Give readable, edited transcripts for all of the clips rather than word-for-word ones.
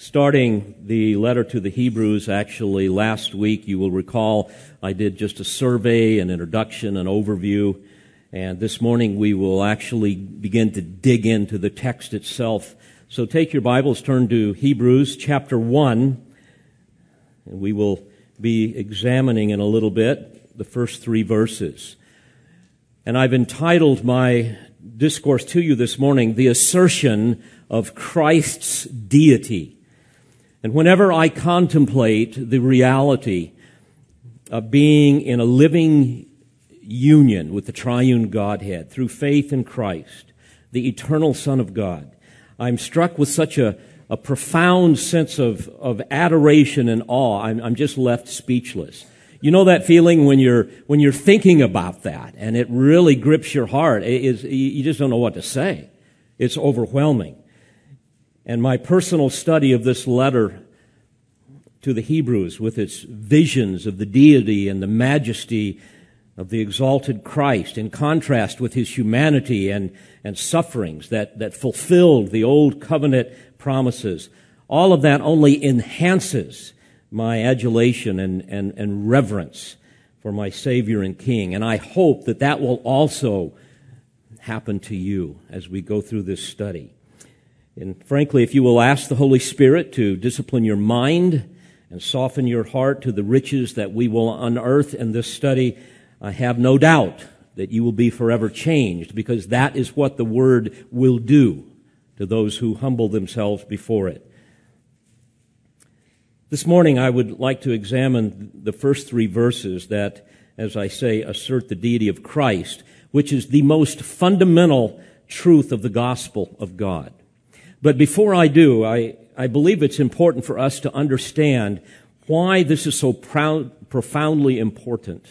Starting the letter to the Hebrews, actually, last week, you will recall I did just a survey, an introduction, an overview, and this morning we will actually begin to dig into the text itself. So take your Bibles, turn to Hebrews chapter 1, and we will be examining in a little bit the first three verses. And I've entitled my discourse to you this morning, The Assertion of Christ's Deity. And whenever I contemplate the reality of being in a living union with the triune Godhead through faith in Christ, the eternal Son of God, I'm struck with such a profound sense of adoration and awe. I'm just left speechless. You know that feeling when you're thinking about that and it really grips your heart. You just don't know what to say. It's overwhelming. And my personal study of this letter to the Hebrews with its visions of the deity and the majesty of the exalted Christ in contrast with his humanity and sufferings that fulfilled the old covenant promises, all of that only enhances my adulation and reverence for my Savior and King. And I hope that will also happen to you as we go through this study. And frankly, if you will ask the Holy Spirit to discipline your mind and soften your heart to the riches that we will unearth in this study, I have no doubt that you will be forever changed, because that is what the Word will do to those who humble themselves before it. This morning, I would like to examine the first three verses that, as I say, assert the deity of Christ, which is the most fundamental truth of the gospel of God. But before I do, I believe it's important for us to understand why this is so profoundly important,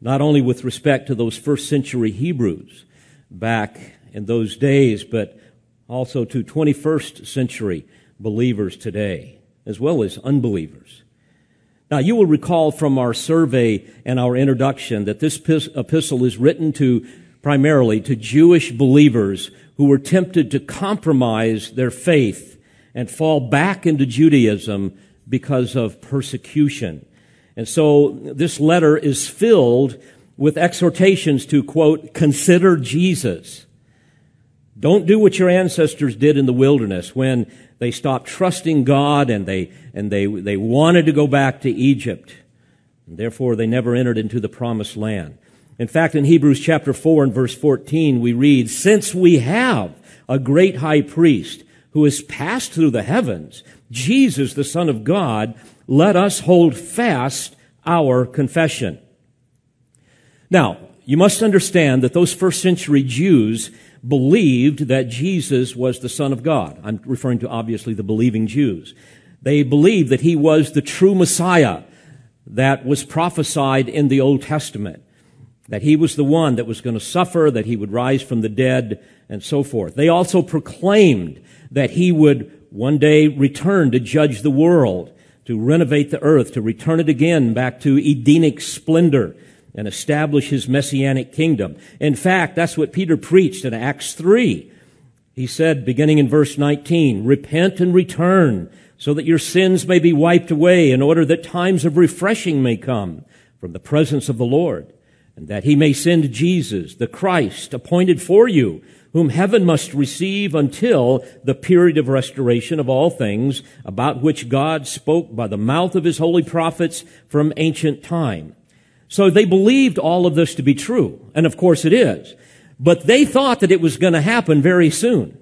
not only with respect to those first century Hebrews back in those days, but also to 21st century believers today, as well as unbelievers. Now, you will recall from our survey and our introduction that this epistle is written primarily to Jewish believers who were tempted to compromise their faith and fall back into Judaism because of persecution. And so this letter is filled with exhortations to, quote, consider Jesus. Don't do what your ancestors did in the wilderness when they stopped trusting God and they wanted to go back to Egypt. And therefore, they never entered into the promised land. In fact, in Hebrews chapter 4 and verse 14, we read, "Since we have a great high priest who has passed through the heavens, Jesus, the Son of God, let us hold fast our confession." Now, you must understand that those first century Jews believed that Jesus was the Son of God. I'm referring to, obviously, the believing Jews. They believed that he was the true Messiah that was prophesied in the Old Testament, that he was the one that was going to suffer, that he would rise from the dead, and so forth. They also proclaimed that he would one day return to judge the world, to renovate the earth, to return it again back to Edenic splendor and establish his messianic kingdom. In fact, that's what Peter preached in Acts 3. He said, beginning in verse 19, "Repent and return, so that your sins may be wiped away, in order that times of refreshing may come from the presence of the Lord, and that he may send Jesus, the Christ, appointed for you, whom heaven must receive until the period of restoration of all things, about which God spoke by the mouth of his holy prophets from ancient time." So they believed all of this to be true, and of course it is. But they thought that it was going to happen very soon.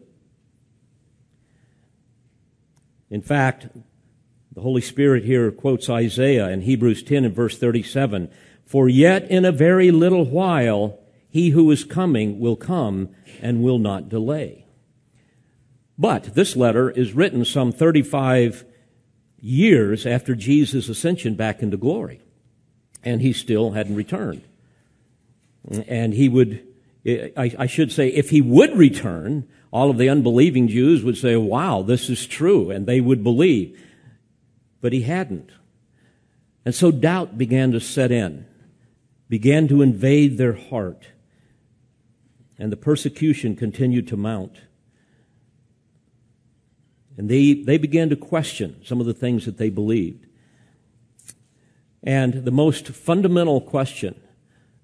In fact, the Holy Spirit here quotes Isaiah in Hebrews 10 and verse 37, "For yet in a very little while, he who is coming will come and will not delay." But this letter is written some 35 years after Jesus' ascension back into glory, and he still hadn't returned. And he would, I should say, if he would return, all of the unbelieving Jews would say, "Wow, this is true," and they would believe. But he hadn't. And so doubt began to set in, began to invade their heart, and the persecution continued to mount. And they began to question some of the things that they believed. And the most fundamental question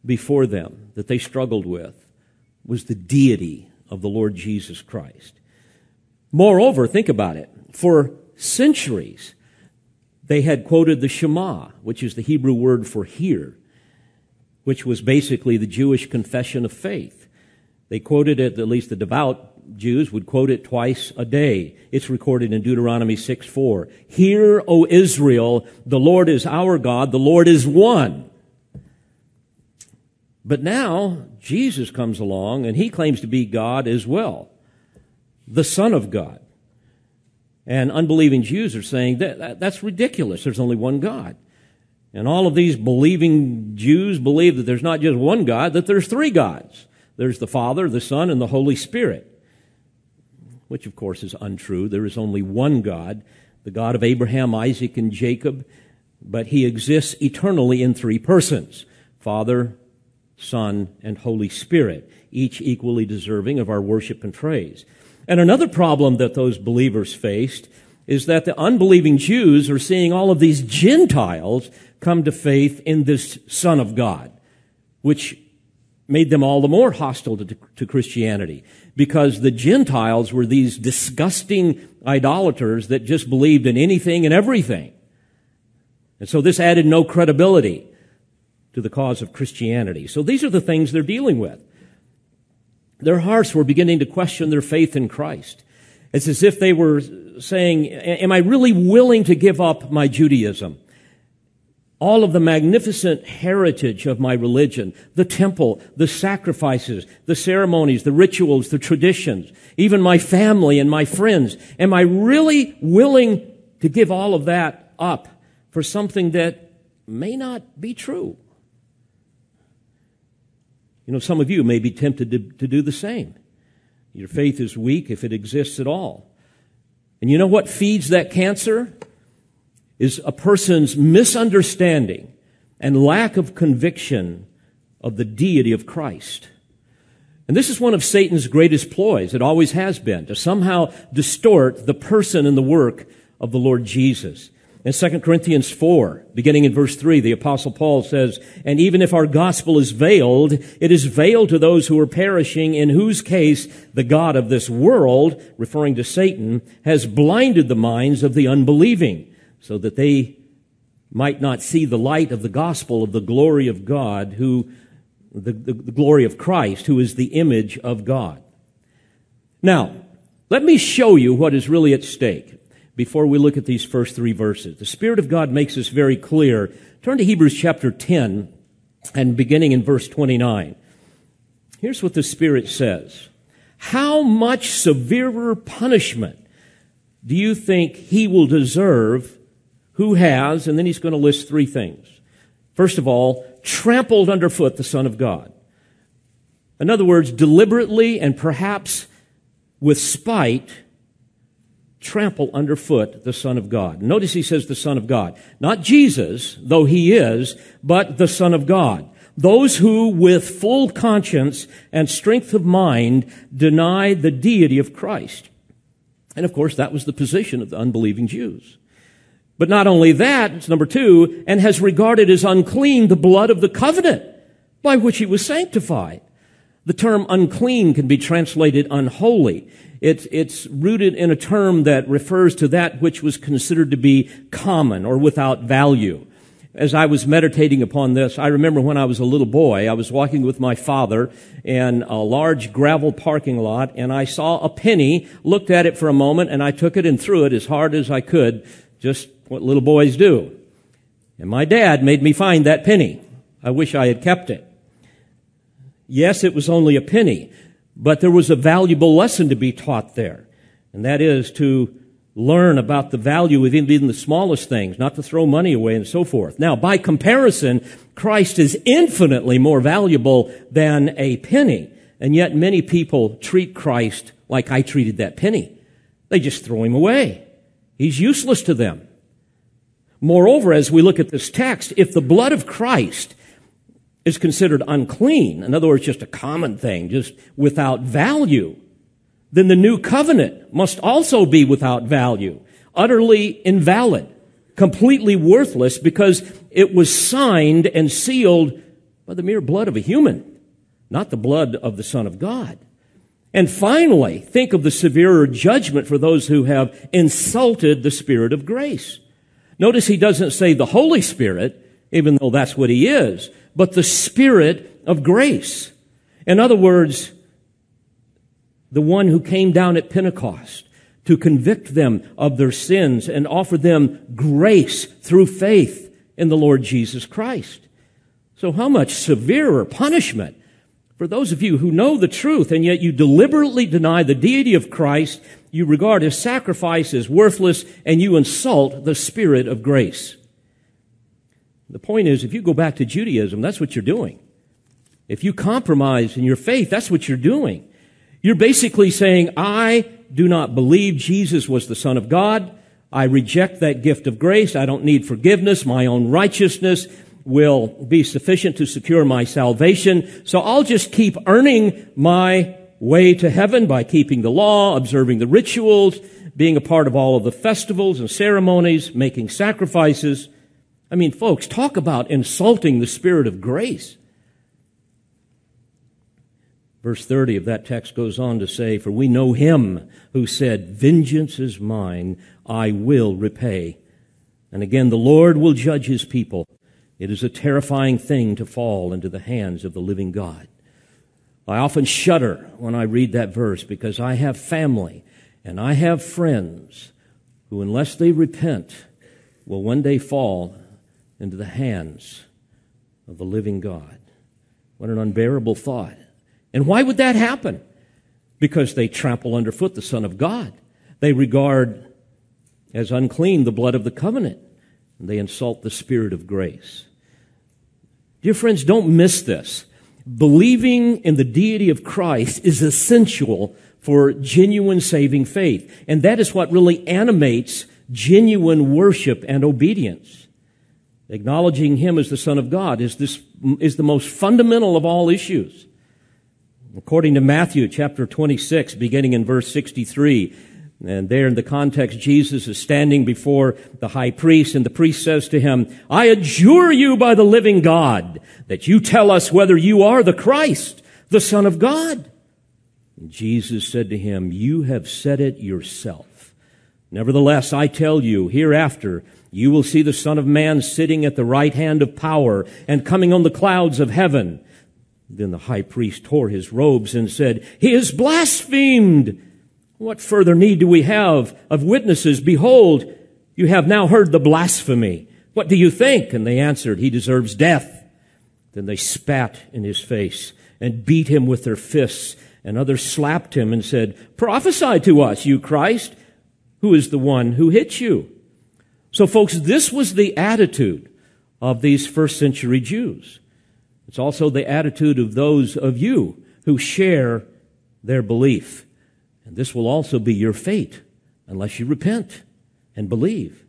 before them that they struggled with was the deity of the Lord Jesus Christ. Moreover, think about it. For centuries, they had quoted the Shema, which is the Hebrew word for hear, which was basically the Jewish confession of faith. They quoted it, at least the devout Jews would quote it twice a day. It's recorded in Deuteronomy 6:4. Hear, O Israel, the Lord is our God, the Lord is one. But now Jesus comes along and he claims to be God as well, the Son of God. And unbelieving Jews are saying, that's ridiculous, there's only one God. And all of these believing Jews believe that there's not just one God, that there's three gods. There's the Father, the Son, and the Holy Spirit, which of course is untrue. There is only one God, the God of Abraham, Isaac, and Jacob, but he exists eternally in three persons, Father, Son, and Holy Spirit, each equally deserving of our worship and praise. And another problem that those believers faced is that the unbelieving Jews are seeing all of these Gentiles come to faith in this Son of God, which made them all the more hostile to Christianity, because the Gentiles were these disgusting idolaters that just believed in anything and everything. And so this added no credibility to the cause of Christianity. So these are the things they're dealing with. Their hearts were beginning to question their faith in Christ. It's as if they were saying, am I really willing to give up my Judaism? All of the magnificent heritage of my religion, the temple, the sacrifices, the ceremonies, the rituals, the traditions, even my family and my friends. Am I really willing to give all of that up for something that may not be true? You know, some of you may be tempted to do the same. Your faith is weak if it exists at all. And you know what feeds that cancer? Is a person's misunderstanding and lack of conviction of the deity of Christ. And this is one of Satan's greatest ploys. It always has been, to somehow distort the person and the work of the Lord Jesus. In 2 Corinthians 4, beginning in verse 3, the Apostle Paul says, "And even if our gospel is veiled, it is veiled to those who are perishing, in whose case the God of this world," referring to Satan, "has blinded the minds of the unbelieving, so that they might not see the light of the gospel of the glory of God, who the glory of Christ, who is the image of God." Now, let me show you what is really at stake before we look at these first three verses. The Spirit of God makes this very clear. Turn to Hebrews chapter 10 and beginning in verse 29. Here's what the Spirit says. "How much severer punishment do you think he will deserve who has," and then he's going to list three things. First of all, "trampled underfoot the Son of God." In other words, deliberately and perhaps with spite, trample underfoot the Son of God. Notice he says the Son of God. Not Jesus, though he is, but the Son of God. "Those who with full conscience and strength of mind deny the deity of Christ." And of course, that was the position of the unbelieving Jews. But not only that, it's number two, "and has regarded as unclean the blood of the covenant by which he was sanctified." The term unclean can be translated unholy. It's rooted in a term that refers to that which was considered to be common or without value. As I was meditating upon this, I remember when I was a little boy, I was walking with my father in a large gravel parking lot, and I saw a penny, looked at it for a moment, and I took it and threw it as hard as I could, just what little boys do. And my dad made me find that penny. I wish I had kept it. Yes, it was only a penny, but there was a valuable lesson to be taught there, and that is to learn about the value of even the smallest things, not to throw money away and so forth. Now, by comparison, Christ is infinitely more valuable than a penny, and yet many people treat Christ like I treated that penny. They just throw him away. He's useless to them. Moreover, as we look at this text, if the blood of Christ is considered unclean, in other words, just a common thing, just without value, then the new covenant must also be without value, utterly invalid, completely worthless, because it was signed and sealed by the mere blood of a human, not the blood of the Son of God. And finally, think of the severer judgment for those who have insulted the Spirit of grace. Notice he doesn't say the Holy Spirit, even though that's what he is, but the Spirit of grace. In other words, the one who came down at Pentecost to convict them of their sins and offer them grace through faith in the Lord Jesus Christ. So how much severer punishment for those of you who know the truth and yet you deliberately deny the deity of Christ, you regard his sacrifice as worthless, and you insult the Spirit of grace. The point is, if you go back to Judaism, that's what you're doing. If you compromise in your faith, that's what you're doing. You're basically saying, I do not believe Jesus was the Son of God. I reject that gift of grace. I don't need forgiveness. My own righteousness will be sufficient to secure my salvation. So I'll just keep earning my way to heaven by keeping the law, observing the rituals, being a part of all of the festivals and ceremonies, making sacrifices. I mean, folks, talk about insulting the Spirit of grace. Verse 30 of that text goes on to say, "For we know him who said, 'Vengeance is mine, I will repay.' And again, the Lord will judge his people. It is a terrifying thing to fall into the hands of the living God." I often shudder when I read that verse because I have family and I have friends who, unless they repent, will one day fall into the hands of the living God. What an unbearable thought. And why would that happen? Because they trample underfoot the Son of God. They regard as unclean the blood of the covenant. And they insult the Spirit of grace. Dear friends, don't miss this. Believing in the deity of Christ is essential for genuine saving faith. And that is what really animates genuine worship and obedience. Acknowledging him as the Son of God is the most fundamental of all issues. According to Matthew chapter 26, beginning in verse 63, and there in the context, Jesus is standing before the high priest, and the priest says to him, "I adjure you by the living God that you tell us whether you are the Christ, the Son of God." And Jesus said to him, "You have said it yourself. Nevertheless, I tell you, hereafter you will see the Son of Man sitting at the right hand of power and coming on the clouds of heaven." Then the high priest tore his robes and said, "He is blasphemed. What further need do we have of witnesses? Behold, you have now heard the blasphemy. What do you think?" And they answered, "He deserves death." Then they spat in his face and beat him with their fists. And others slapped him and said, "Prophesy to us, you Christ. Who is the one who hit you?" So folks, this was the attitude of these first century Jews. It's also the attitude of those of you who share their belief. And this will also be your fate unless you repent and believe.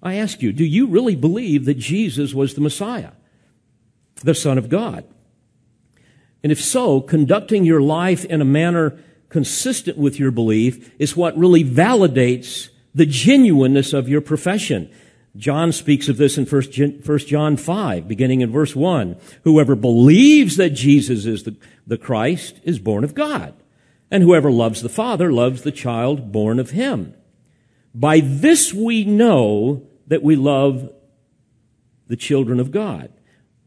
I ask you, do you really believe that Jesus was the Messiah, the Son of God? And if so, conducting your life in a manner consistent with your belief is what really validates the genuineness of your profession. John speaks of this in 1 John 5, beginning in verse 1. "Whoever believes that Jesus is the Christ is born of God, and whoever loves the Father loves the child born of him. By this we know that we love the children of God,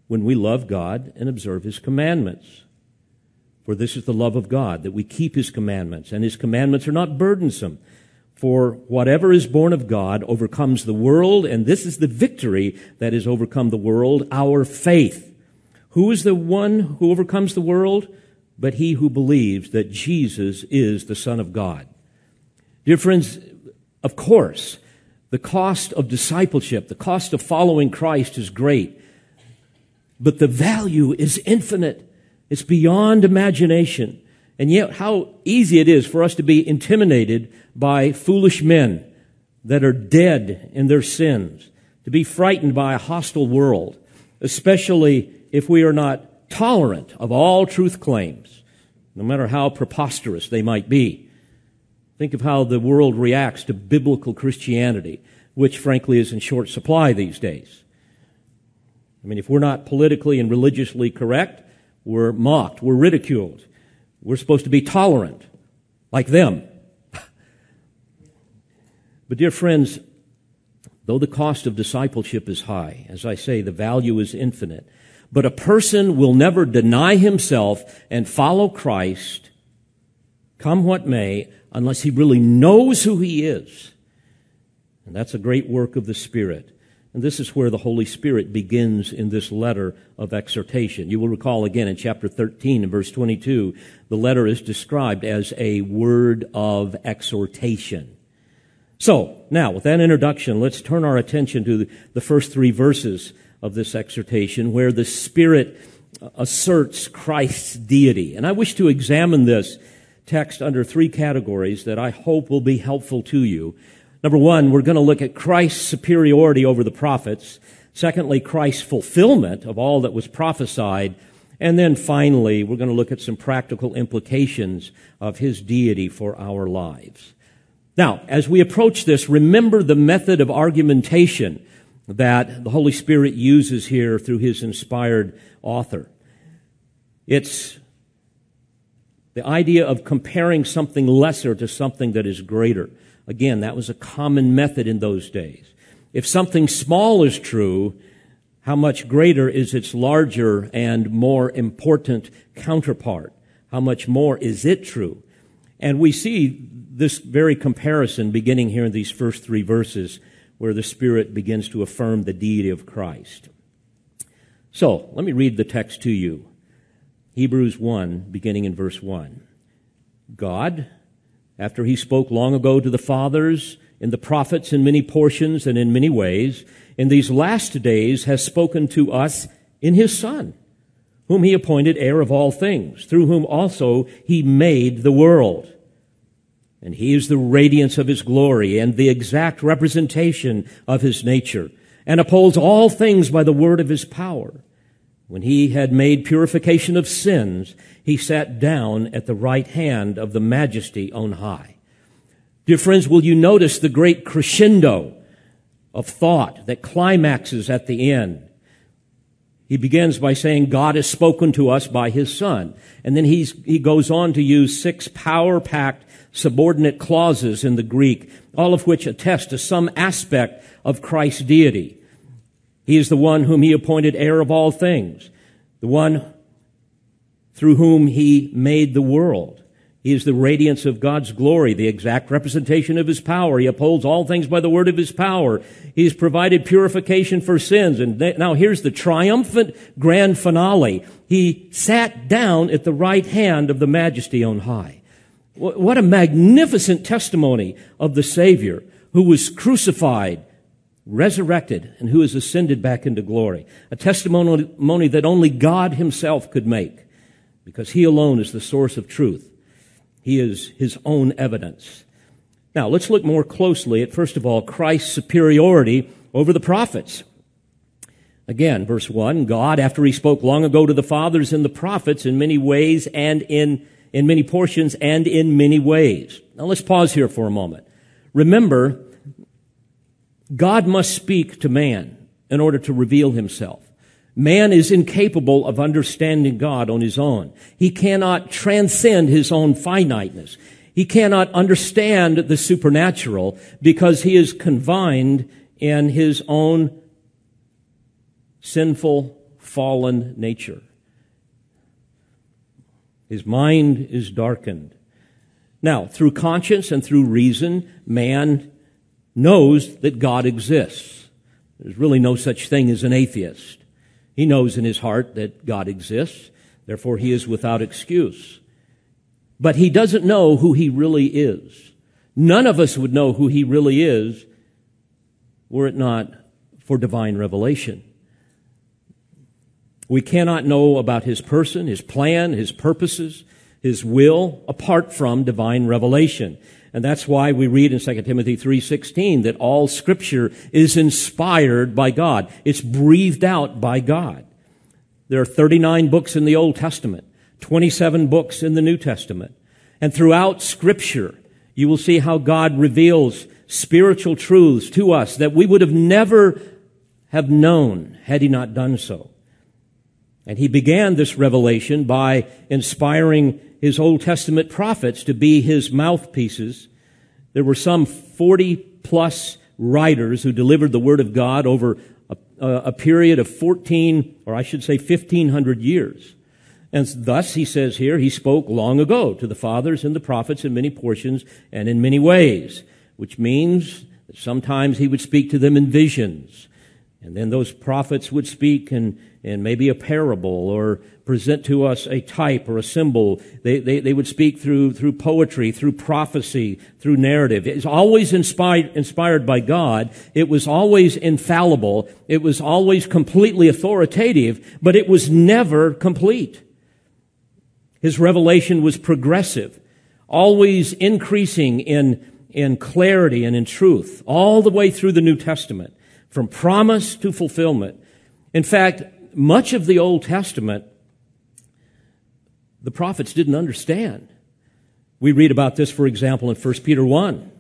when we love God and observe his commandments. For this is the love of God, that we keep his commandments, and his commandments are not burdensome. For whatever is born of God overcomes the world, and this is the victory that has overcome the world, our faith. Who is the one who overcomes the world? But he who believes that Jesus is the Son of God." Dear friends, of course, the cost of discipleship, the cost of following Christ is great, but the value is infinite. It's beyond imagination. And yet how easy it is for us to be intimidated by foolish men that are dead in their sins, to be frightened by a hostile world, especially if we are not tolerant of all truth claims, no matter how preposterous they might be. Think of how the world reacts to biblical Christianity, which frankly is in short supply these days. I mean, if we're not politically and religiously correct, we're mocked, we're ridiculed. We're supposed to be tolerant, like them. But dear friends, though the cost of discipleship is high, as I say, the value is infinite, but a person will never deny himself and follow Christ, come what may, unless he really knows who he is. And that's a great work of the Spirit. And this is where the Holy Spirit begins in this letter of exhortation. You will recall again in chapter 13 and verse 22, the letter is described as a word of exhortation. So, now, with that introduction, let's turn our attention to the first three verses of this exhortation where the Spirit asserts Christ's deity. And I wish to examine this text under three categories that I hope will be helpful to you. Number one, we're going to look at Christ's superiority over the prophets. Secondly, Christ's fulfillment of all that was prophesied. And then finally, we're going to look at some practical implications of his deity for our lives. Now, as we approach this, remember the method of argumentation that the Holy Spirit uses here through his inspired author. It's the idea of comparing something lesser to something that is greater. Again, that was a common method in those days. If something small is true, how much greater is its larger and more important counterpart? How much more is it true? And we see this very comparison beginning here in these first three verses where the Spirit begins to affirm the deity of Christ. So, let me read the text to you. Hebrews 1, beginning in verse 1. God, after he spoke long ago to the fathers, in the prophets in many portions and in many ways, in these last days has spoken to us in his Son, whom he appointed heir of all things, through whom also he made the world. And he is the radiance of his glory and the exact representation of his nature, and upholds all things by the word of his power. When he had made purification of sins, he sat down at the right hand of the Majesty on high. Dear friends, will you notice the great crescendo of thought that climaxes at the end? He begins by saying, God has spoken to us by his Son. And then he goes on to use six power-packed subordinate clauses in the Greek, all of which attest to some aspect of Christ's deity. He is the one whom he appointed heir of all things, the one through whom he made the world. He is the radiance of God's glory, the exact representation of his power. He upholds all things by the word of his power. He has provided purification for sins. And now here's the triumphant grand finale. He sat down at the right hand of the Majesty on high. What a magnificent testimony of the Savior who was crucified, resurrected, and who is ascended back into glory, a testimony that only God himself could make, because he alone is the source of truth. He is his own evidence. Now, let's look more closely at, first of all, Christ's superiority over the prophets. Again, verse 1, God, after he spoke long ago to the fathers and the prophets in many ways and in many portions and in many ways. Now, let's pause here for a moment. Remember, God must speak to man in order to reveal himself. Man is incapable of understanding God on his own. He cannot transcend his own finiteness. He cannot understand the supernatural because he is confined in his own sinful, fallen nature. His mind is darkened. Now, through conscience and through reason, man knows that God exists. There's really no such thing as an atheist. He knows in his heart that God exists, therefore he is without excuse. But he doesn't know who he really is. None of us would know who he really is were it not for divine revelation. We cannot know about his person, his plan, his purposes, his will, apart from divine revelation. And that's why we read in 2 Timothy 3:16 that all Scripture is inspired by God. It's breathed out by God. There are 39 books in the Old Testament, 27 books in the New Testament. And throughout Scripture, you will see how God reveals spiritual truths to us that we would have never have known had He not done so. And He began this revelation by inspiring His Old Testament prophets to be His mouthpieces. There were some 40-plus writers who delivered the Word of God over a period of 1,500 years. And thus, he says here, He spoke long ago to the fathers and the prophets in many portions and in many ways, which means that sometimes He would speak to them in visions. And then those prophets would speak and maybe a parable or present to us a type or a symbol. They would speak through poetry, through prophecy, through narrative. It's always inspired by God. It was always infallible. It was always completely authoritative, but it was never complete. His revelation was progressive, always increasing in clarity and in truth, all the way through the New Testament, from promise to fulfillment. In fact, much of the Old Testament, the prophets didn't understand. We read about this, for example, in 1 Peter 1,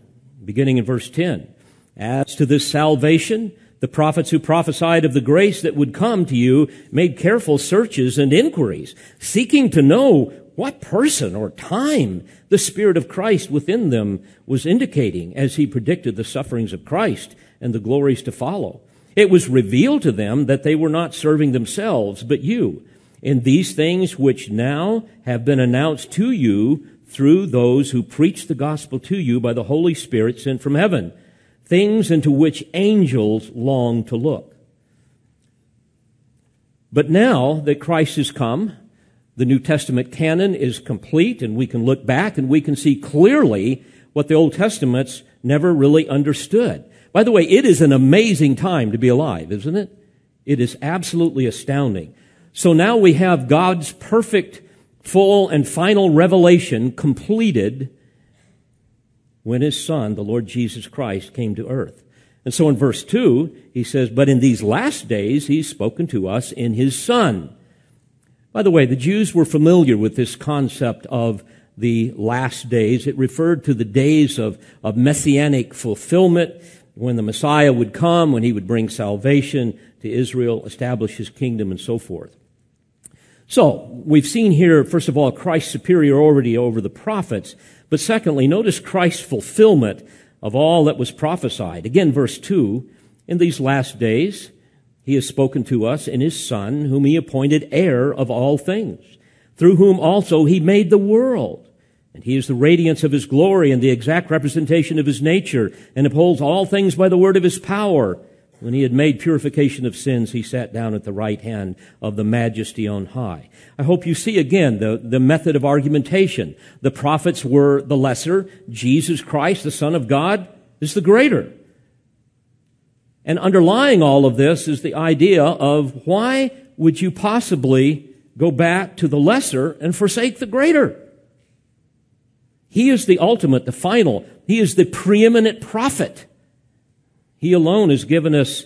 beginning in verse 10. As to this salvation, the prophets who prophesied of the grace that would come to you made careful searches and inquiries, seeking to know what person or time the Spirit of Christ within them was indicating as He predicted the sufferings of Christ and the glories to follow. It was revealed to them that they were not serving themselves, but you, in these things which now have been announced to you through those who preach the gospel to you by the Holy Spirit sent from heaven, things into which angels long to look. But now that Christ has come, the New Testament canon is complete, and we can look back and we can see clearly what the Old Testament's never really understood. By the way, it is an amazing time to be alive, isn't it? It is absolutely astounding. So now we have God's perfect, full, and final revelation completed when His Son, the Lord Jesus Christ, came to earth. And so in verse 2, he says, but in these last days He's spoken to us in His Son. By the way, the Jews were familiar with this concept of the last days. It referred to the days of messianic fulfillment, when the Messiah would come, when He would bring salvation to Israel, establish His kingdom, and so forth. So, we've seen here, first of all, Christ's superiority over the prophets, but secondly, notice Christ's fulfillment of all that was prophesied. Again, verse 2, in these last days He has spoken to us in His Son, whom He appointed heir of all things, through whom also He made the world. And He is the radiance of His glory and the exact representation of His nature, and upholds all things by the word of His power. When He had made purification of sins, He sat down at the right hand of the Majesty on high. I hope you see again the method of argumentation. The prophets were the lesser. Jesus Christ, the Son of God, is the greater. And underlying all of this is the idea of why would you possibly go back to the lesser and forsake the greater? He is the ultimate, the final. He is the preeminent prophet. He alone has given us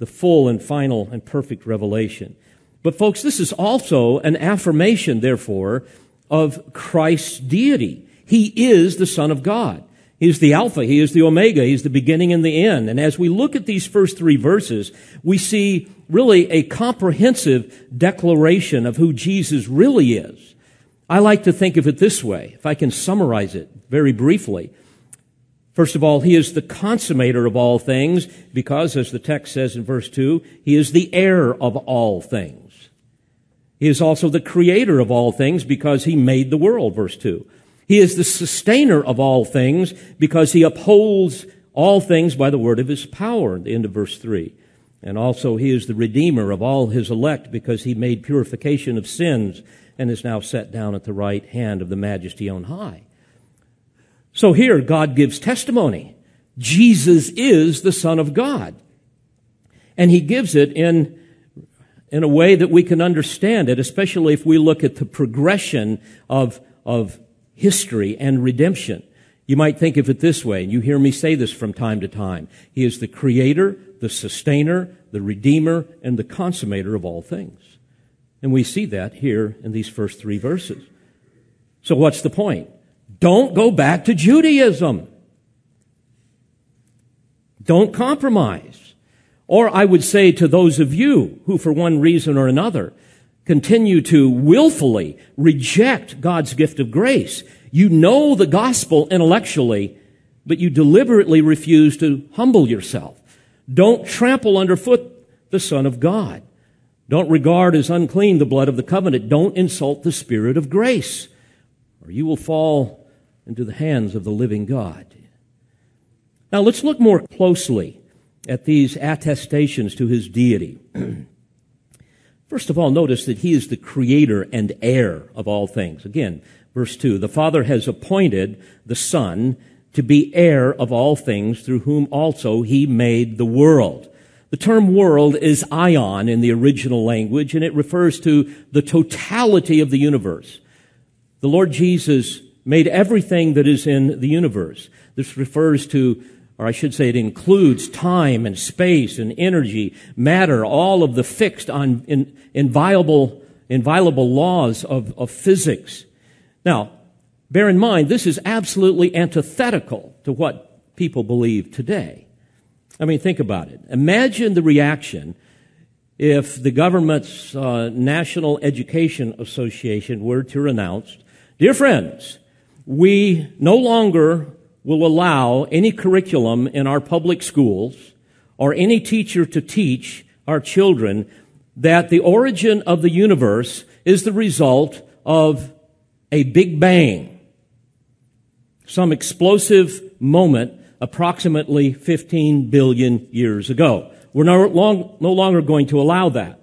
the full and final and perfect revelation. But folks, this is also an affirmation, therefore, of Christ's deity. He is the Son of God. He is the Alpha. He is the Omega. He is the beginning and the end. And as we look at these first three verses, we see really a comprehensive declaration of who Jesus really is. I like to think of it this way, if I can summarize it very briefly. First of all, He is the consummator of all things because, as the text says in verse 2, He is the heir of all things. He is also the creator of all things because He made the world, verse 2. He is the sustainer of all things because He upholds all things by the word of His power, at the end of verse 3. And also He is the redeemer of all His elect because He made purification of sins and is now set down at the right hand of the Majesty on high. So here, God gives testimony. Jesus is the Son of God. And He gives it in a way that we can understand it, especially if we look at the progression of history and redemption. You might think of it this way, and you hear me say this from time to time. He is the creator, the sustainer, the redeemer, and the consummator of all things. And we see that here in these first three verses. So what's the point? Don't go back to Judaism. Don't compromise. Or I would say to those of you who, for one reason or another, continue to willfully reject God's gift of grace. You know the gospel intellectually, but you deliberately refuse to humble yourself. Don't trample underfoot the Son of God. Don't regard as unclean the blood of the covenant. Don't insult the Spirit of grace, or you will fall into the hands of the living God. Now let's look more closely at these attestations to his deity. First of all, notice that he is the creator and heir of all things. Again, verse 2, the Father has appointed the Son to be heir of all things, through whom also he made the world. The term world is aion in the original language, and it refers to the totality of the universe. The Lord Jesus made everything that is in the universe. This refers to, or I should say it includes, time and space and energy, matter, all of the fixed, inviolable laws of physics. Now, bear in mind, this is absolutely antithetical to what people believe today. I mean, think about it. Imagine the reaction if the government's National Education Association were to announce, "Dear friends, we no longer will allow any curriculum in our public schools or any teacher to teach our children that the origin of the universe is the result of a Big Bang, some explosive moment approximately 15 billion years ago. We're no longer going to allow that.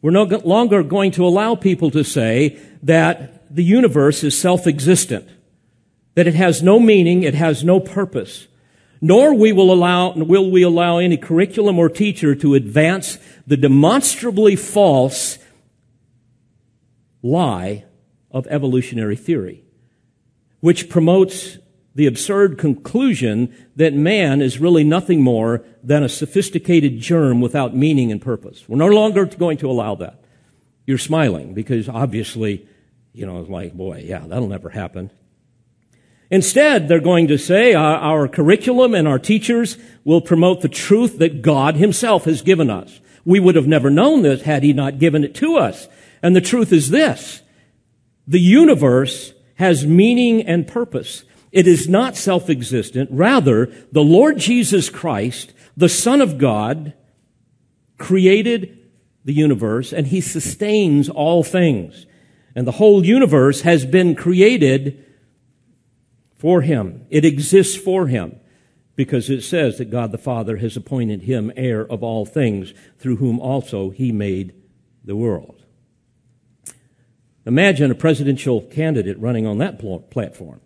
We're no longer going to allow people to say that the universe is self-existent, that it has no meaning, it has no purpose. Nor will we allow any curriculum or teacher to advance the demonstrably false lie of evolutionary theory, which promotes the absurd conclusion that man is really nothing more than a sophisticated germ without meaning and purpose." We're no longer going to allow that. You're smiling because obviously, you know, it's like, boy, yeah, that'll never happen. Instead, they're going to say our curriculum and our teachers will promote the truth that God himself has given us. We would have never known this had he not given it to us. And the truth is this: the universe has meaning and purpose. It is not self-existent. Rather, the Lord Jesus Christ, the Son of God, created the universe, and he sustains all things. And the whole universe has been created for him. It exists for him, because it says that God the Father has appointed him heir of all things, through whom also he made the world. Imagine a presidential candidate running on that platform.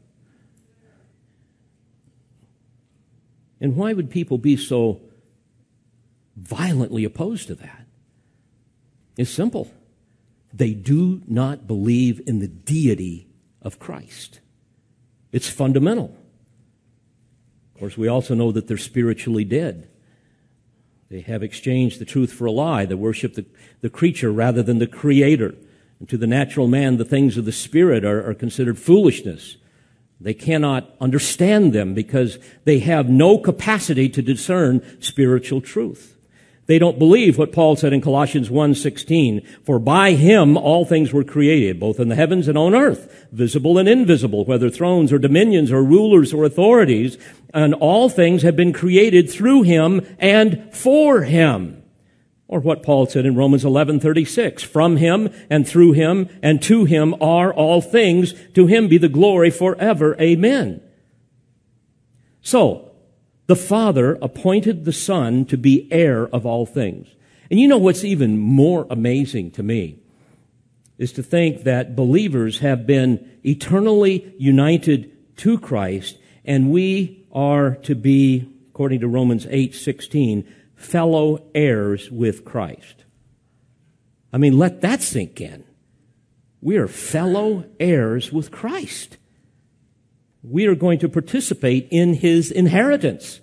And why would people be so violently opposed to that? It's simple. They do not believe in the deity of Christ. It's fundamental. Of course, we also know that they're spiritually dead. They have exchanged the truth for a lie. They worship the creature rather than the creator. And to the natural man, the things of the spirit are considered foolishness. They cannot understand them because they have no capacity to discern spiritual truth. They don't believe what Paul said in Colossians 1:16, "For by him all things were created, both in the heavens and on earth, visible and invisible, whether thrones or dominions or rulers or authorities, and all things have been created through him and for him." Or what Paul said in Romans 11:36, "From him and through him and to him are all things. To him be the glory forever. Amen." So, the Father appointed the Son to be heir of all things. And you know what's even more amazing to me is to think that believers have been eternally united to Christ, and we are to be, according to Romans 8:16, fellow heirs with Christ. I mean, let that sink in. We are fellow heirs with Christ. We are going to participate in his inheritance.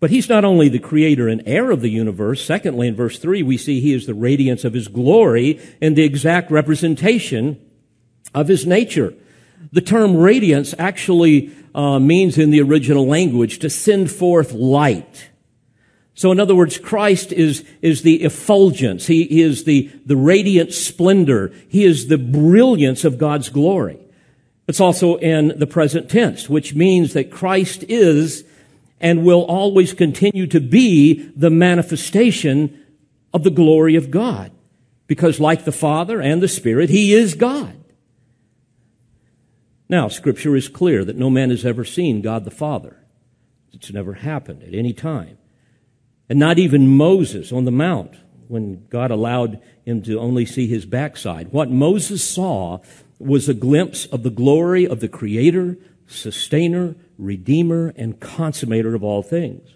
But he's not only the creator and heir of the universe. Secondly, in verse 3, we see he is the radiance of his glory and the exact representation of his nature. The term radiance actually means in the original language to send forth light. So in other words, Christ is the effulgence. He is the radiant splendor. He is the brilliance of God's glory. It's also in the present tense, which means that Christ is and will always continue to be the manifestation of the glory of God. Because like the Father and the Spirit, He is God. Now, Scripture is clear that no man has ever seen God the Father. It's never happened at any time. And not even Moses on the Mount, when God allowed him to only see his backside. What Moses saw was a glimpse of the glory of the Creator, Sustainer, Redeemer, and Consummator of all things.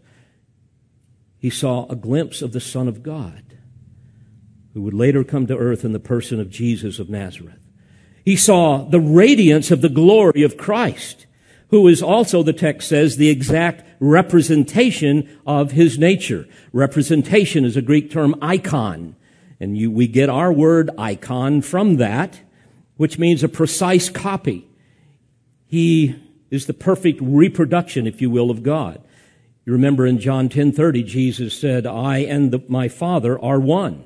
He saw a glimpse of the Son of God, who would later come to earth in the person of Jesus of Nazareth. He saw the radiance of the glory of Christ, who is also, the text says, the exact representation of his nature. Representation is a Greek term, icon. And we get our word icon from that, which means a precise copy. He is the perfect reproduction, if you will, of God. You remember in John 10:30, Jesus said, I and my Father are one.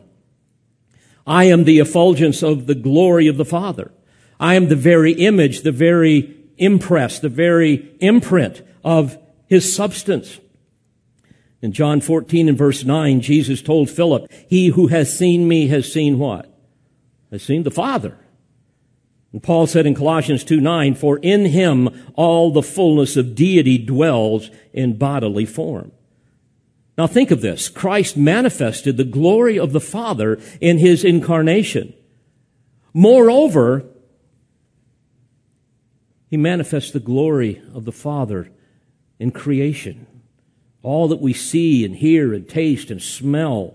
I am the effulgence of the glory of the Father. I am the very image, the very impress, the very imprint of His substance. In John 14 and verse 9, Jesus told Philip, He who has seen me has seen what? Has seen the Father. And Paul said in Colossians 2:9, for in him all the fullness of deity dwells in bodily form. Now think of this. Christ manifested the glory of the Father in his incarnation. Moreover, he manifests the glory of the Father in creation. All that we see and hear and taste and smell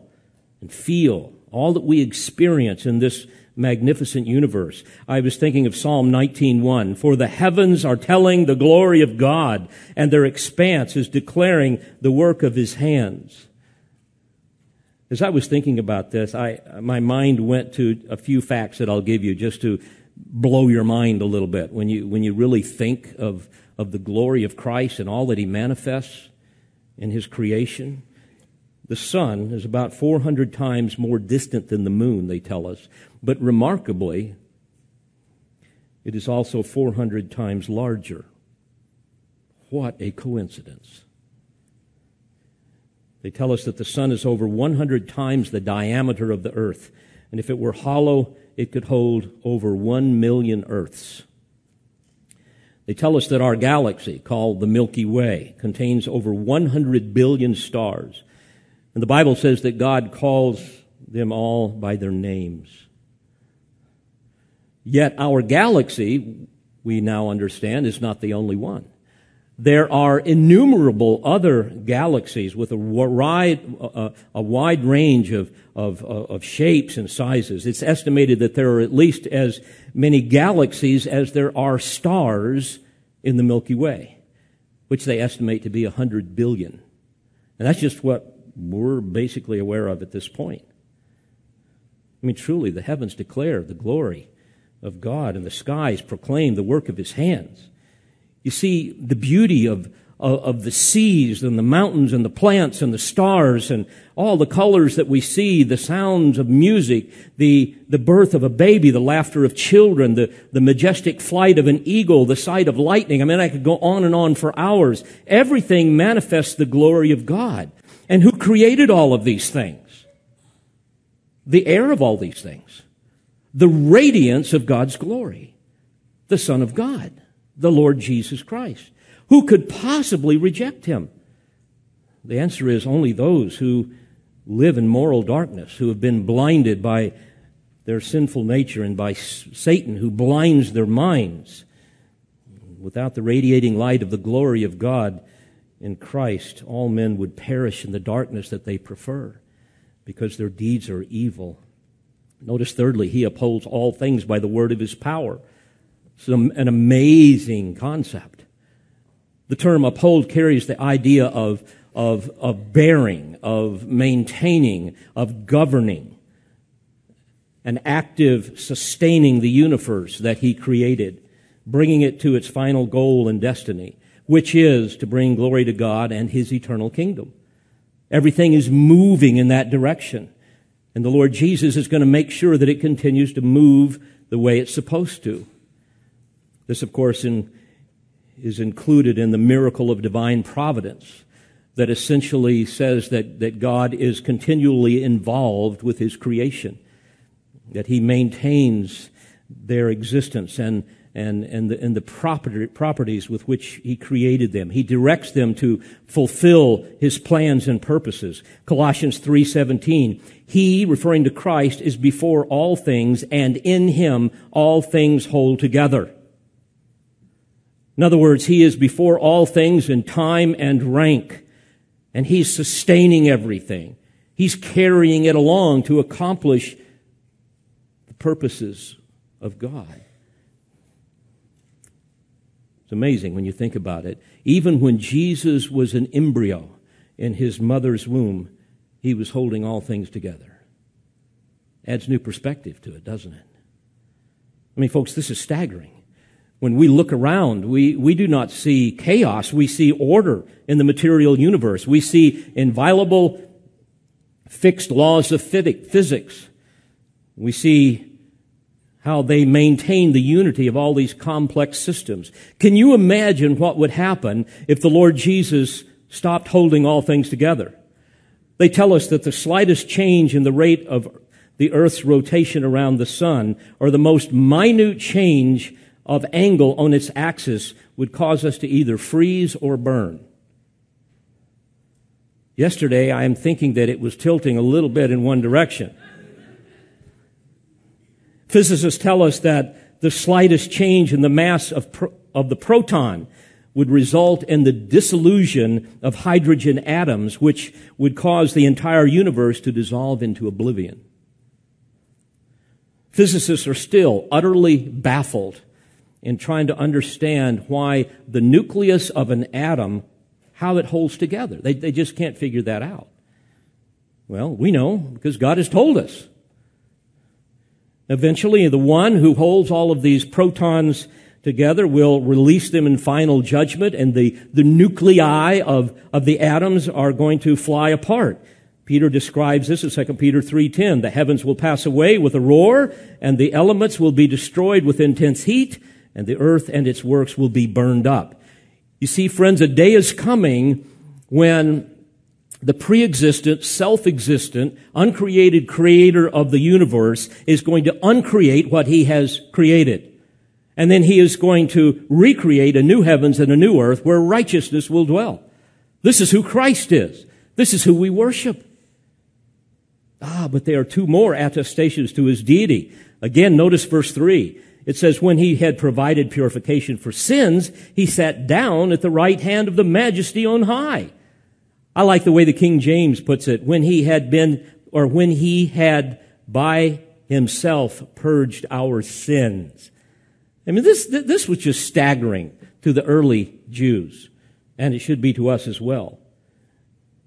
and feel, all that we experience in this magnificent universe. I was thinking of Psalm 19:1. For the heavens are telling the glory of God, and their expanse is declaring the work of his hands. As I was thinking about this, my mind went to a few facts that I'll give you just to blow your mind a little bit. When you really think of the glory of Christ and all that he manifests in his creation. The sun is about 400 times more distant than the moon, they tell us. But remarkably, it is also 400 times larger. What a coincidence. They tell us that the sun is over 100 times the diameter of the earth. And if it were hollow, it could hold over 1 million Earths. They tell us that our galaxy, called the Milky Way, contains over 100 billion stars. And the Bible says that God calls them all by their names. Yet our galaxy, we now understand, is not the only one. There are innumerable other galaxies with a wide range of shapes and sizes. It's estimated that there are at least as many galaxies as there are stars in the Milky Way, which they estimate to be 100 billion. And that's just what we're basically aware of at this point. I mean, truly, the heavens declare the glory of God, and the skies proclaim the work of his hands. You see the beauty of the seas and the mountains and the plants and the stars and all the colors that we see, the sounds of music, the birth of a baby, the laughter of children, the majestic flight of an eagle, the sight of lightning. I mean, I could go on and on for hours. Everything manifests the glory of God. And who created all of these things? The heir of all these things. The radiance of God's glory. The Son of God. The Lord Jesus Christ. Who could possibly reject him? The answer is only those who live in moral darkness, who have been blinded by their sinful nature and by Satan, who blinds their minds. Without the radiating light of the glory of God, in Christ, all men would perish in the darkness that they prefer because their deeds are evil. Notice, thirdly, he upholds all things by the word of his power. It's an amazing concept. The term uphold carries the idea of of bearing, of maintaining, of governing, an active sustaining the universe that He created, bringing it to its final goal and destiny, which is to bring glory to God and His eternal kingdom. Everything is moving in that direction, and the Lord Jesus is going to make sure that it continues to move the way it's supposed to. This, of course, is included in the miracle of divine providence that essentially says that God is continually involved with His creation, that He maintains their existence and the properties with which He created them. He directs them to fulfill His plans and purposes. Colossians 3:17, He, referring to Christ, is before all things, and in Him all things hold together. In other words, He is before all things in time and rank, and He's sustaining everything. He's carrying it along to accomplish the purposes of God. Amazing when you think about it. Even when Jesus was an embryo in His mother's womb, He was holding all things together. Adds new perspective to it, doesn't it? I mean, folks, this is staggering. When we look around, we do not see chaos. We see order in the material universe. We see inviolable fixed laws of physics. We see how they maintain the unity of all these complex systems. Can you imagine what would happen if the Lord Jesus stopped holding all things together? They tell us that the slightest change in the rate of the Earth's rotation around the sun, or the most minute change of angle on its axis, would cause us to either freeze or burn. Yesterday, I am thinking that it was tilting a little bit in one direction. Physicists tell us that the slightest change in the mass of the proton would result in the dissolution of hydrogen atoms, which would cause the entire universe to dissolve into oblivion. Physicists are still utterly baffled in trying to understand why the nucleus of an atom, how it holds together. They just can't figure that out. Well, we know because God has told us. Eventually, the one who holds all of these protons together will release them in final judgment, and the nuclei of the atoms are going to fly apart. Peter describes this in 2 Peter 3:10. The heavens will pass away with a roar, and the elements will be destroyed with intense heat, and the earth and its works will be burned up. You see, friends, a day is coming when the pre-existent, self-existent, uncreated creator of the universe is going to uncreate what He has created. And then He is going to recreate a new heavens and a new earth where righteousness will dwell. This is who Christ is. This is who we worship. But there are two more attestations to His deity. Again, notice verse 3. It says, when He had provided purification for sins, He sat down at the right hand of the Majesty on high. I like the way the King James puts it, when He had by Himself purged our sins. I mean, this was just staggering to the early Jews, and it should be to us as well.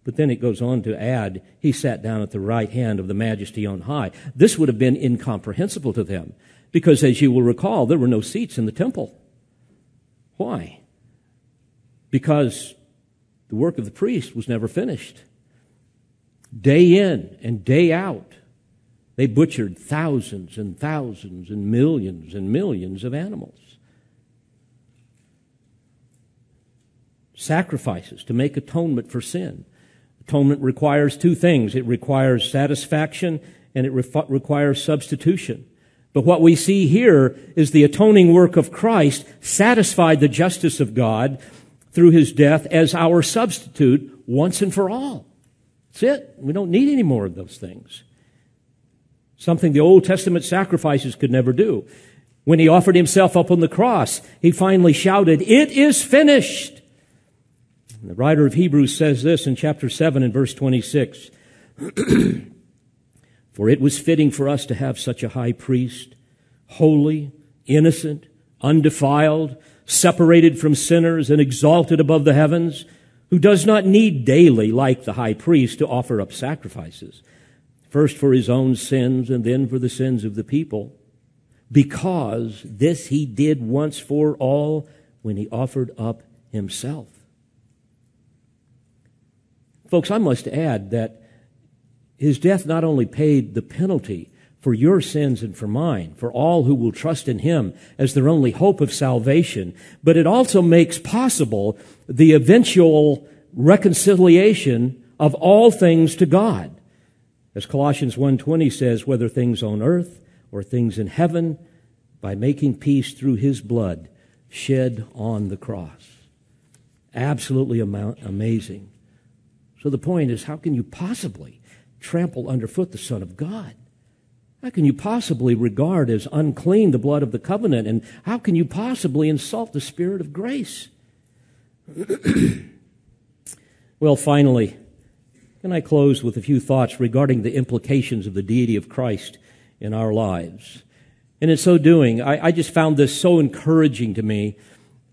But then it goes on to add, He sat down at the right hand of the Majesty on high. This would have been incomprehensible to them, because as you will recall, there were no seats in the temple. Why? Because the work of the priest was never finished. Day in and day out, they butchered thousands and thousands and millions of animals. Sacrifices to make atonement for sin. Atonement requires two things. It requires satisfaction and it requires substitution. But what we see here is the atoning work of Christ satisfied the justice of God through His death as our substitute once and for all. That's it. We don't need any more of those things. Something the Old Testament sacrifices could never do. When He offered Himself up on the cross, He finally shouted, "It is finished!" And the writer of Hebrews says this in chapter 7 and verse 26. For it was fitting for us to have such a high priest, holy, innocent, undefiled, separated from sinners and exalted above the heavens, who does not need daily, like the high priest, to offer up sacrifices, first for his own sins and then for the sins of the people, because this he did once for all when he offered up himself. Folks, I must add that his death not only paid the penalty for your sins and for mine, for all who will trust in him as their only hope of salvation, but it also makes possible the eventual reconciliation of all things to God. As Colossians 1:20 says, whether things on earth or things in heaven, by making peace through his blood shed on the cross. Absolutely amazing. So the point is, how can you possibly trample underfoot the Son of God? How can you possibly regard as unclean the blood of the covenant? And how can you possibly insult the Spirit of grace? Well, finally, can I close with a few thoughts regarding the implications of the deity of Christ in our lives? And in so doing, I just found this so encouraging to me.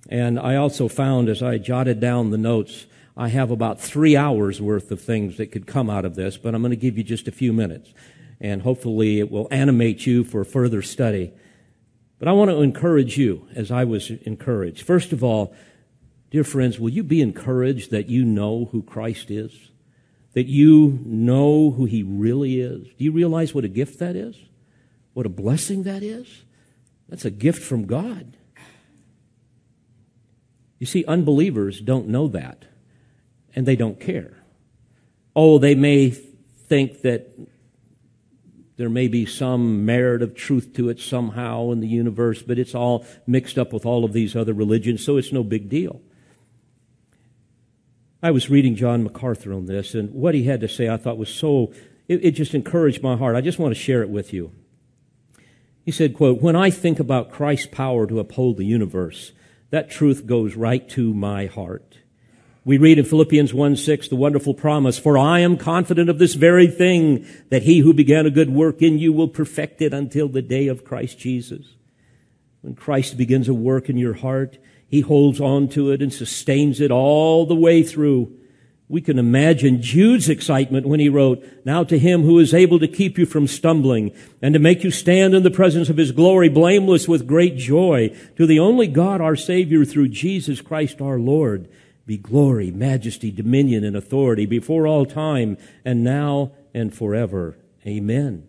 And I also found, as I jotted down the notes, I have about 3 hours worth of things that could come out of this, but I'm going to give you just a few minutes. And hopefully it will animate you for further study. But I want to encourage you as I was encouraged. First of all, dear friends, will you be encouraged that you know who Christ is? That you know who he really is? Do you realize what a gift that is? What a blessing that is? That's a gift from God. You see, unbelievers don't know that, and they don't care. Oh, they may think that there may be some merit of truth to it somehow in the universe, but it's all mixed up with all of these other religions, so it's no big deal. I was reading John MacArthur on this, and what he had to say I thought was it just encouraged my heart. I just want to share it with you. He said, quote, "When I think about Christ's power to uphold the universe, that truth goes right to my heart. We read in Philippians 1:6 the wonderful promise, for I am confident of this very thing, that he who began a good work in you will perfect it until the day of Christ Jesus." When Christ begins a work in your heart, he holds on to it and sustains it all the way through. We can imagine Jude's excitement when he wrote, "Now to him who is able to keep you from stumbling and to make you stand in the presence of his glory, blameless with great joy, to the only God our Savior through Jesus Christ our Lord, be glory, majesty, dominion, and authority before all time and now and forever. Amen."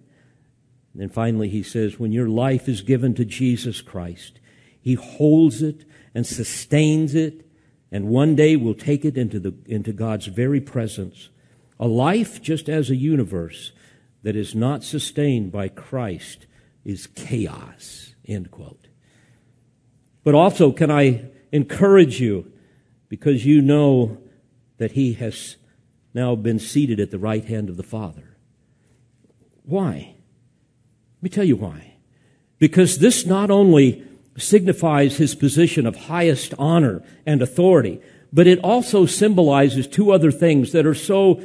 And then finally he says, when your life is given to Jesus Christ, he holds it and sustains it, and one day we'll take it into God's very presence. A life, just as a universe, that is not sustained by Christ is chaos, end quote. But also, can I encourage you, because you know that he has now been seated at the right hand of the Father. Why? Let me tell you why. Because this not only signifies his position of highest honor and authority, but it also symbolizes two other things that are so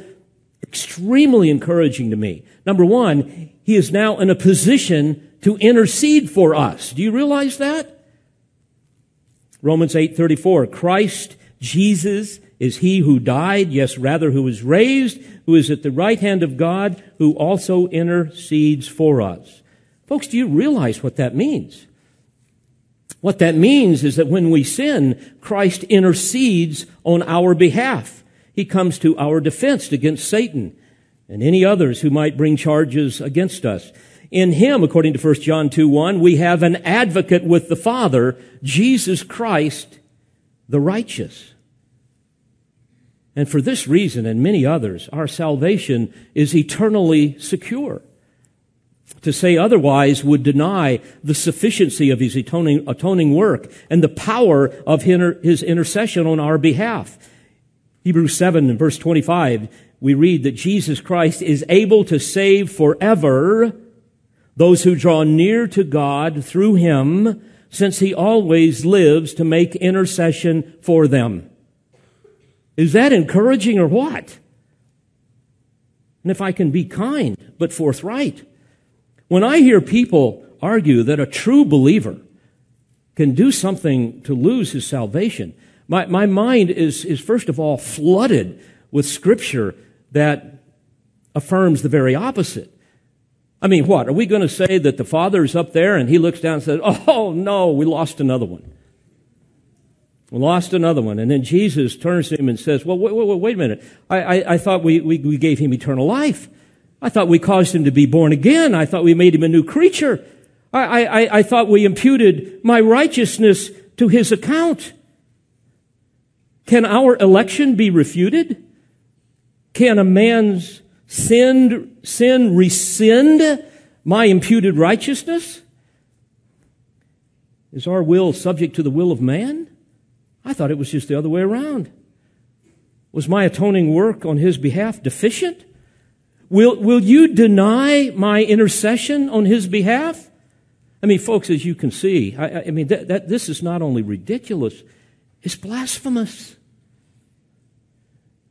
extremely encouraging to me. Number one, he is now in a position to intercede for us. Do you realize that? Romans 8:34, Christ Jesus is he who died, yes, rather who was raised, who is at the right hand of God, who also intercedes for us. Folks, do you realize what that means? What that means is that when we sin, Christ intercedes on our behalf. He comes to our defense against Satan and any others who might bring charges against us. In him, according to 1 John 2:1, we have an advocate with the Father, Jesus Christ, the righteous. And for this reason and many others, our salvation is eternally secure. To say otherwise would deny the sufficiency of his atoning work and the power of his intercession on our behalf. Hebrews 7 and verse 25, we read that Jesus Christ is able to save forever those who draw near to God through him, since he always lives to make intercession for them. Is that encouraging or what? And if I can be kind, but forthright, when I hear people argue that a true believer can do something to lose his salvation, My mind is first of all flooded with Scripture that affirms the very opposite. I mean, what? Are we going to say that the Father is up there and He looks down and says, oh, no, we lost another one. We lost another one. And then Jesus turns to him and says, well, wait a minute. I thought we gave him eternal life. I thought we caused him to be born again. I thought we made him a new creature. I thought we imputed my righteousness to his account. Can our election be refuted? Can a man's sin rescind my imputed righteousness? Is our will subject to the will of man? I thought it was just the other way around. Was my atoning work on his behalf deficient? Will you deny my intercession on his behalf? I mean, folks, as you can see, I mean, that this is not only ridiculous, it's blasphemous.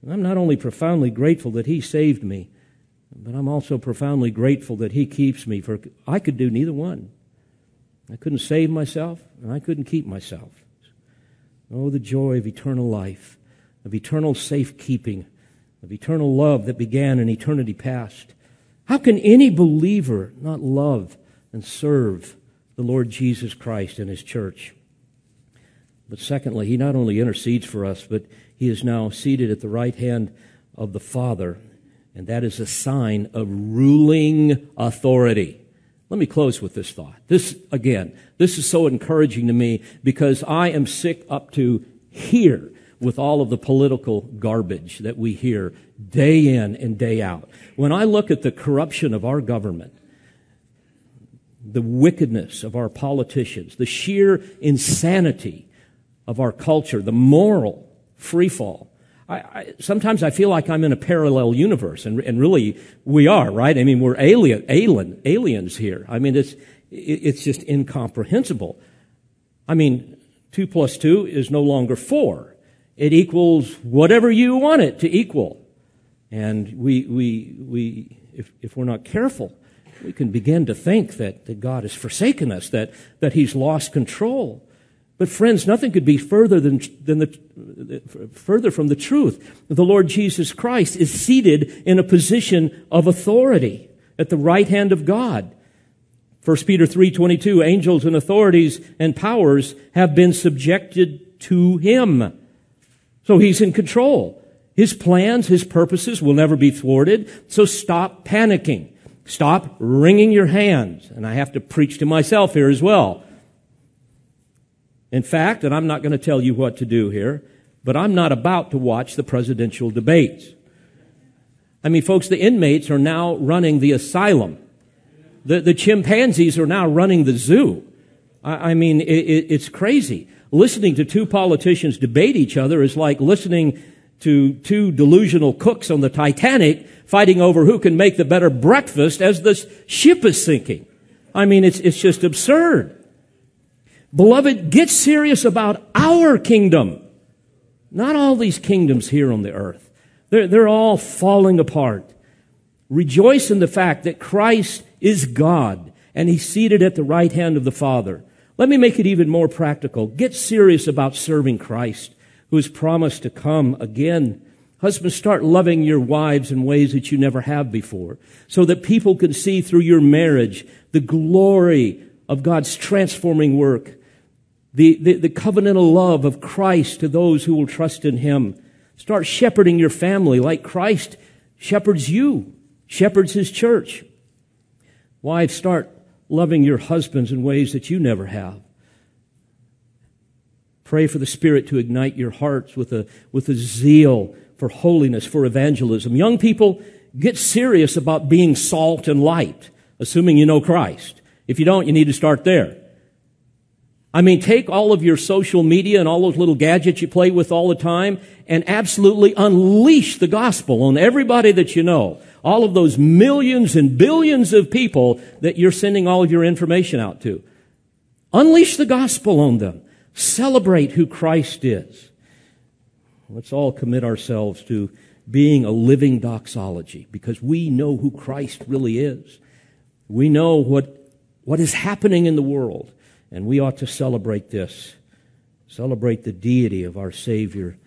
And I'm not only profoundly grateful that he saved me, but I'm also profoundly grateful that he keeps me. For I could do neither one. I couldn't save myself, and I couldn't keep myself. Oh, the joy of eternal life, of eternal safekeeping, of eternal love that began in eternity past. How can any believer not love and serve the Lord Jesus Christ and His church? But secondly, He not only intercedes for us, but He is now seated at the right hand of the Father, and that is a sign of ruling authority. Let me close with this thought. This is so encouraging to me because I am sick up to here with all of the political garbage that we hear day in and day out. When I look at the corruption of our government, the wickedness of our politicians, the sheer insanity of our culture, the moral freefall, sometimes I feel like I'm in a parallel universe, and really we are, right? I mean, we're aliens here. I mean, it's just incomprehensible. I mean, 2 plus 2 is no longer 4. It equals whatever you want it to equal. And we if we're not careful, we can begin to think that God has forsaken us, that He's lost control. But friends, nothing could be further further from the truth. The Lord Jesus Christ is seated in a position of authority at the right hand of God. 1 Peter 3:22, angels and authorities and powers have been subjected to Him. So He's in control. His plans, His purposes will never be thwarted. So stop panicking. Stop wringing your hands. And I have to preach to myself here as well. In fact, and I'm not going to tell you what to do here, but I'm not about to watch the presidential debates. I mean, folks, the inmates are now running the asylum. The chimpanzees are now running the zoo. I mean, it's crazy. Listening to two politicians debate each other is like listening to two delusional cooks on the Titanic fighting over who can make the better breakfast as the ship is sinking. I mean, it's just absurd. Beloved, get serious about our kingdom. Not all these kingdoms here on the earth. They're all falling apart. Rejoice in the fact that Christ is God and He's seated at the right hand of the Father. Let me make it even more practical. Get serious about serving Christ, who has promised to come again. Husbands, start loving your wives in ways that you never have before, so that people can see through your marriage the glory of God's transforming work, the covenantal love of Christ to those who will trust in Him. Start shepherding your family like Christ shepherds you, shepherds His church. Wives, start loving your husbands in ways that you never have. Pray for the Spirit to ignite your hearts with a zeal for holiness, for evangelism. Young people, get serious about being salt and light, assuming you know Christ. If you don't, you need to start there. I mean, take all of your social media and all those little gadgets you play with all the time and absolutely unleash the gospel on everybody that you know. All of those millions and billions of people that you're sending all of your information out to. Unleash the gospel on them. Celebrate who Christ is. Let's all commit ourselves to being a living doxology because we know who Christ really is. We know what is happening in the world, and we ought to celebrate this. Celebrate the deity of our Savior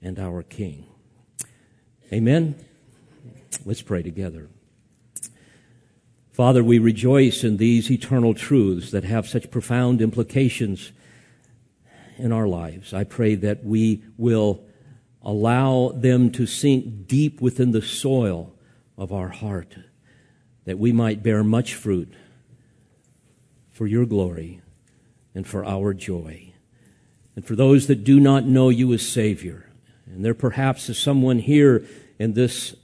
and our King. Amen? Let's pray together. Father, we rejoice in these eternal truths that have such profound implications in our lives. I pray that we will allow them to sink deep within the soil of our heart, that we might bear much fruit for your glory and for our joy. And for those that do not know you as Savior, and there perhaps is someone here in this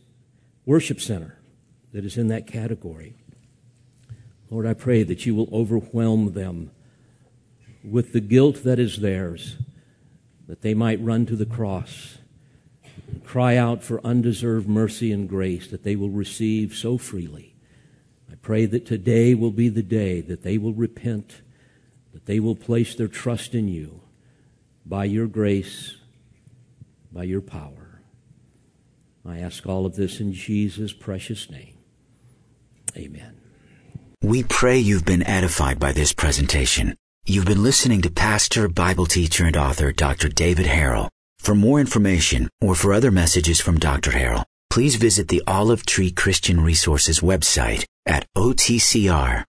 worship center that is in that category, Lord, I pray that you will overwhelm them with the guilt that is theirs, that they might run to the cross and cry out for undeserved mercy and grace that they will receive so freely. I pray that today will be the day that they will repent, that they will place their trust in you by your grace, by your power. I ask all of this in Jesus' precious name. Amen. We pray you've been edified by this presentation. You've been listening to pastor, Bible teacher, and author Dr. David Harrell. For more information or for other messages from Dr. Harrell, please visit the Olive Tree Christian Resources website at otcr.org.